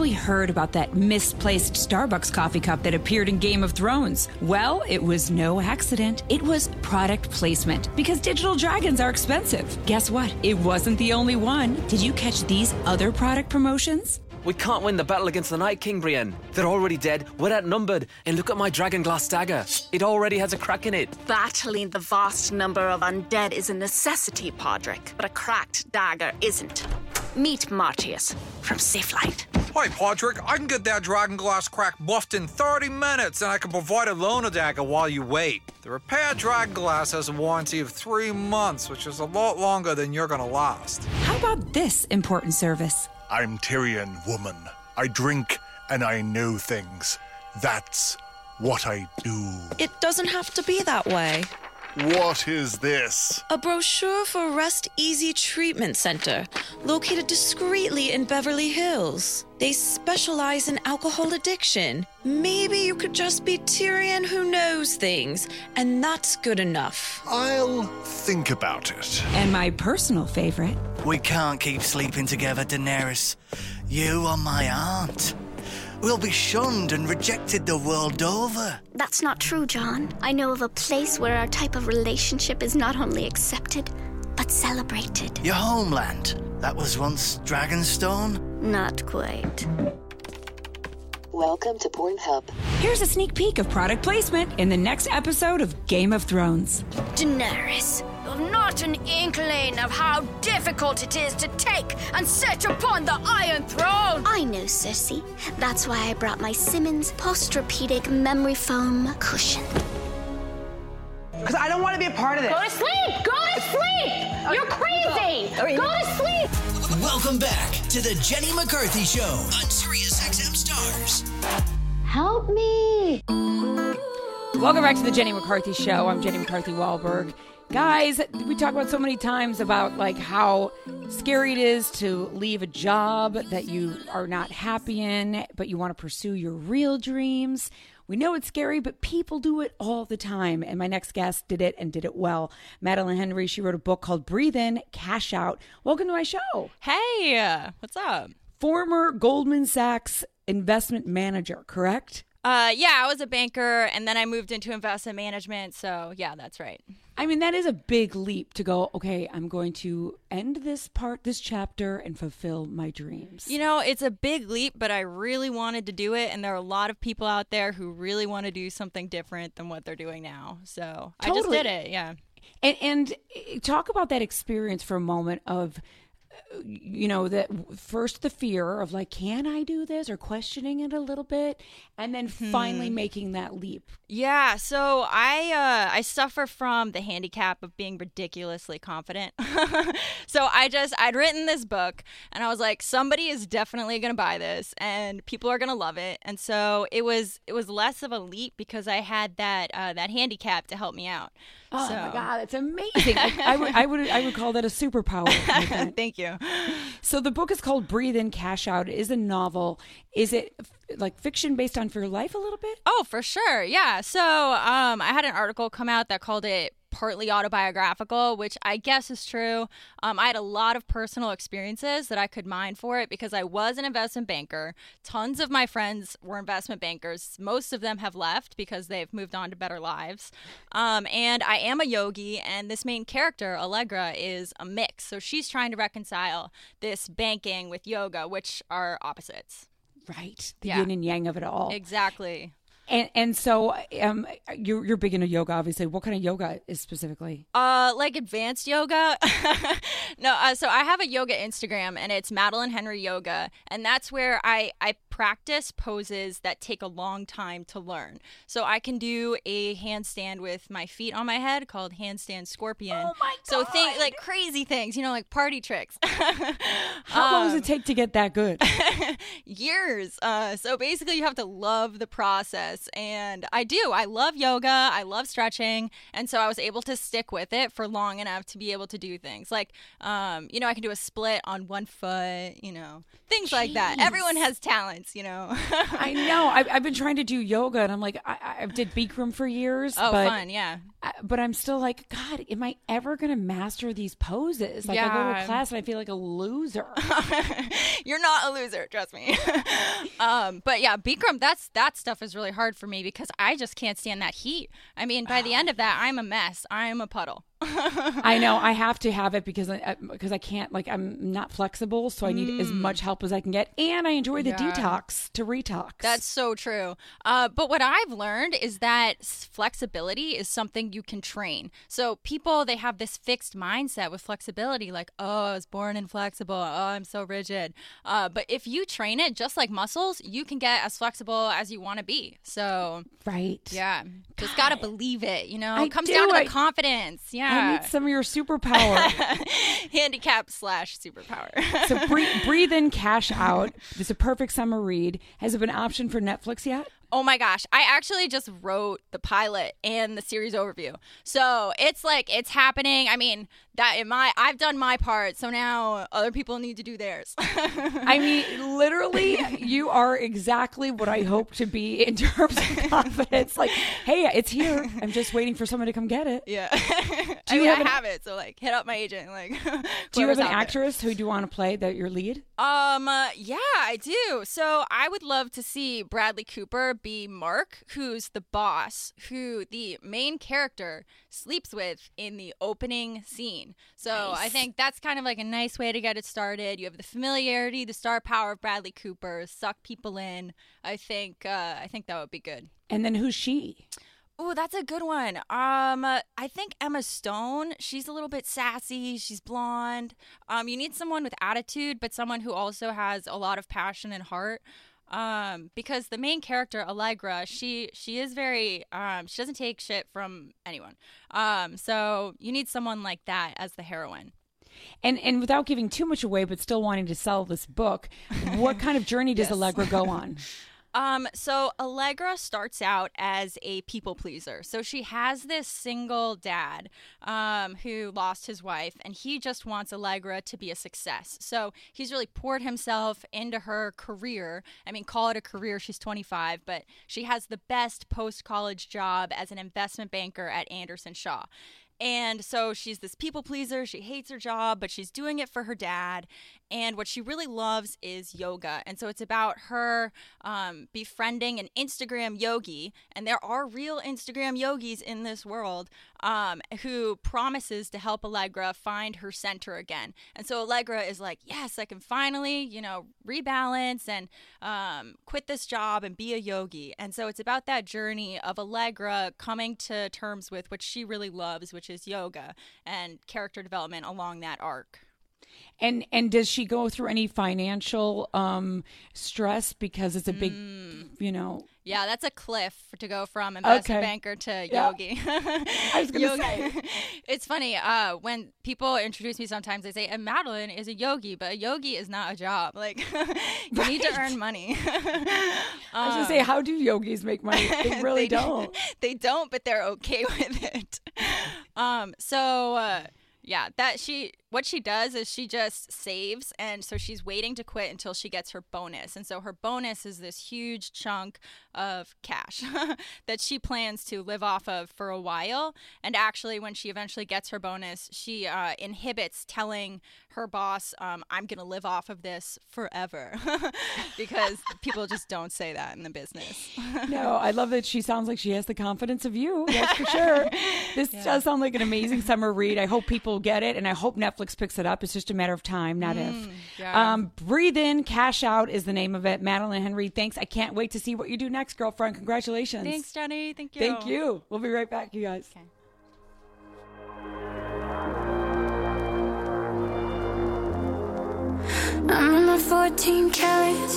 probably heard about that misplaced Starbucks coffee cup that appeared in Game of Thrones. Well, it was no accident. It was product placement, because digital dragons are expensive. Guess what? It wasn't the only one. Did you catch these other product promotions? We can't win the battle against the Night King, Brienne. They're already dead, we're outnumbered, and look at my dragonglass dagger. It already has a crack in it. Battling the vast number of undead is a necessity, Podrick, but a cracked dagger isn't. Meet Martius from Safelite. Hi, Podrick. I can get that dragonglass crack buffed in 30 minutes, and I can provide a loaner dagger while you wait. The repaired dragonglass has a warranty of 3 months, which is a lot longer than you're going to last. How about this important service? I'm Tyrion, woman. I drink and I know things. That's what I do. It doesn't have to be that way. What is this? A brochure for Rest Easy Treatment Center, located discreetly in Beverly Hills. They specialize in alcohol addiction. Maybe you could just be Tyrion who knows things, and that's good enough. I'll think about it. And my personal favorite. We can't keep sleeping together, Daenerys. You are my aunt. We'll be shunned and rejected the world over. That's not true, John. I know of a place where our type of relationship is not only accepted, but celebrated. Your homeland? That was once Dragonstone? Not quite. Welcome to Point Hub. Here's a sneak peek of product placement in the next episode of Game of Thrones. Daenerys, you've not an inkling of how difficult it is to take and sit upon the Iron Throne. I know, Cersei. That's why I brought my Simmons Posturpedic memory foam cushion. Because I don't want to be a part of this. Go to sleep! Go to sleep! You're crazy! Go to sleep! Welcome back to the Jenny McCarthy Show on Sirius XM Stars. Help me! Welcome back to the Jenny McCarthy Show. I'm Jenny McCarthy Wahlberg. Guys, we talk about so many times about like how scary it is to leave a job that you are not happy in, but you want to pursue your real dreams. We know it's scary, but people do it all the time. And my next guest did it and did it well. Madeleine Henry, she wrote a book called Breathe In, Cash Out. Welcome to my show. Hey, what's up? Former Goldman Sachs investment manager, correct? Yeah, I was a banker, and then I moved into investment management, so yeah, that's right. I mean, that is a big leap to go, okay, I'm going to end this part, this chapter, and fulfill my dreams. You know, it's a big leap, but I really wanted to do it, and there are a lot of people out there who really want to do something different than what they're doing now, so totally. I just did it, yeah. And talk about that experience for a moment of, you know, that first the fear of like, can I do this, or questioning it a little bit, and then finally making that leap. Yeah, so I suffer from the handicap of being ridiculously confident. So I'd written this book, and I was like, somebody is definitely going to buy this, and people are going to love it. And so it was less of a leap because I had that handicap to help me out. Oh so. My God, that's amazing! I would call that a superpower. Like thank you. So the book is called Breathe In, Cash Out. It is a novel. Is it like fiction based on your life a little bit? Oh, for sure. Yeah. So I had an article come out that called it partly autobiographical, which I guess is true. I had a lot of personal experiences that I could mine for it because I was an investment banker. Tons of my friends were investment bankers. Most of them have left because they've moved on to better lives. And I am a yogi, and this main character, Allegra, is a mix. So she's trying to reconcile this banking with yoga, which are opposites. Right. The yin and yang of it all. Exactly. And so you're big into yoga, obviously. What kind of yoga is specifically? Like advanced yoga. No, so I have a yoga Instagram, and it's Madeleine Henry Yoga. And that's where I practice poses that take a long time to learn. So I can do a handstand with my feet on my head called handstand scorpion. Oh, my God. So like crazy things, you know, like party tricks. How long does it take to get that good? Years. So basically you have to love the process. And I do. I love yoga. I love stretching. And so I was able to stick with it for long enough to be able to do things like, you know, I can do a split on one foot, you know, things like that. Everyone has talents, you know. I know. I've been trying to do yoga, and I'm like, I did Bikram for years. Oh, but fun. Yeah. But I'm still like, God, am I ever going to master these poses? Like, yeah. I go to class and I feel like a loser. You're not a loser, trust me. But yeah, Bikram, that stuff is really hard for me because I just can't stand that heat. I mean, by the end of that, I'm a mess. I'm a puddle. I know. I have to have it because I can't, like, I'm not flexible, so I need as much help as I can get. And I enjoy the detox to retox. That's so true. But what I've learned is that flexibility is something you can train. So people, they have this fixed mindset with flexibility, like, oh, I was born inflexible. Oh, I'm so rigid. But if you train it, just like muscles, you can get as flexible as you want to be. So, right. Yeah. Just got to believe it, you know? It comes down to the confidence. Yeah. I need some of your superpower. Handicap/superpower. So Breathe In, Cash Out. It's a perfect summer read. Has it been optioned for Netflix yet? Oh my gosh. I actually just wrote the pilot and the series overview. So it's like, it's happening. I mean, I've done my part. So now other people need to do theirs. I mean, literally, you are exactly what I hope to be in terms of confidence. Like, hey, it's here. I'm just waiting for someone to come get it. Yeah. I have it. So like, hit up my agent. Like, do you have an actress who you want to play your lead? Yeah, I do. So I would love to see Bradley Cooper be Mark, who's the boss, who the main character sleeps with in the opening scene. So nice. I think that's kind of like a nice way to get it started. You have the familiarity, the star power of Bradley Cooper, suck people in. I think that would be good. And then who's she? Oh, that's a good one. I think Emma Stone, she's a little bit sassy. She's blonde. You need someone with attitude, but someone who also has a lot of passion and heart. Because the main character, Allegra, she is very, she doesn't take shit from anyone. So you need someone like that as the heroine. And without giving too much away, but still wanting to sell this book, what kind of journey does Allegra go on? So Allegra starts out as a people pleaser. So she has this single dad who lost his wife, and he just wants Allegra to be a success. So he's really poured himself into her career. I mean, call it a career. She's 25, but she has the best post-college job as an investment banker at Anderson Shaw. And so she's this people pleaser. She hates her job, but she's doing it for her dad. And what she really loves is yoga. And so it's about her befriending an Instagram yogi. And there are real Instagram yogis in this world who promises to help Allegra find her center again. And so Allegra is like, yes, I can finally, rebalance and quit this job and be a yogi. And so it's about that journey of Allegra coming to terms with what she really loves, which is yoga, and character development along that arc. And does she go through any financial stress because it's a big, Yeah, that's a cliff to go from investment banker to yogi. I was going to say. It's funny. When people introduce me sometimes, they say, and Madeleine is a yogi, but a yogi is not a job. Like, you need to earn money. I was going to say, how do yogis make money? They really don't. They don't, but they're okay with it. What she does is she just saves, and so she's waiting to quit until she gets her bonus. And so her bonus is this huge chunk of cash that she plans to live off of for a while. And actually, when she eventually gets her bonus, she inhibits telling her boss, I'm going to live off of this forever, because people just don't say that in the business. No, I love that she sounds like she has the confidence of you, that's for sure. This does sound like an amazing summer read. I hope people get it, and I hope Netflix picks it up. It's just a matter of time, not if. Yeah. Breathe In, Cash Out is the name of it. Madeleine Henry, thanks. I can't wait to see what you do next, girlfriend. Congratulations. Thanks, Jenny. Thank you. Thank you. We'll be right back, you guys. Okay. I'm on my 14 calories.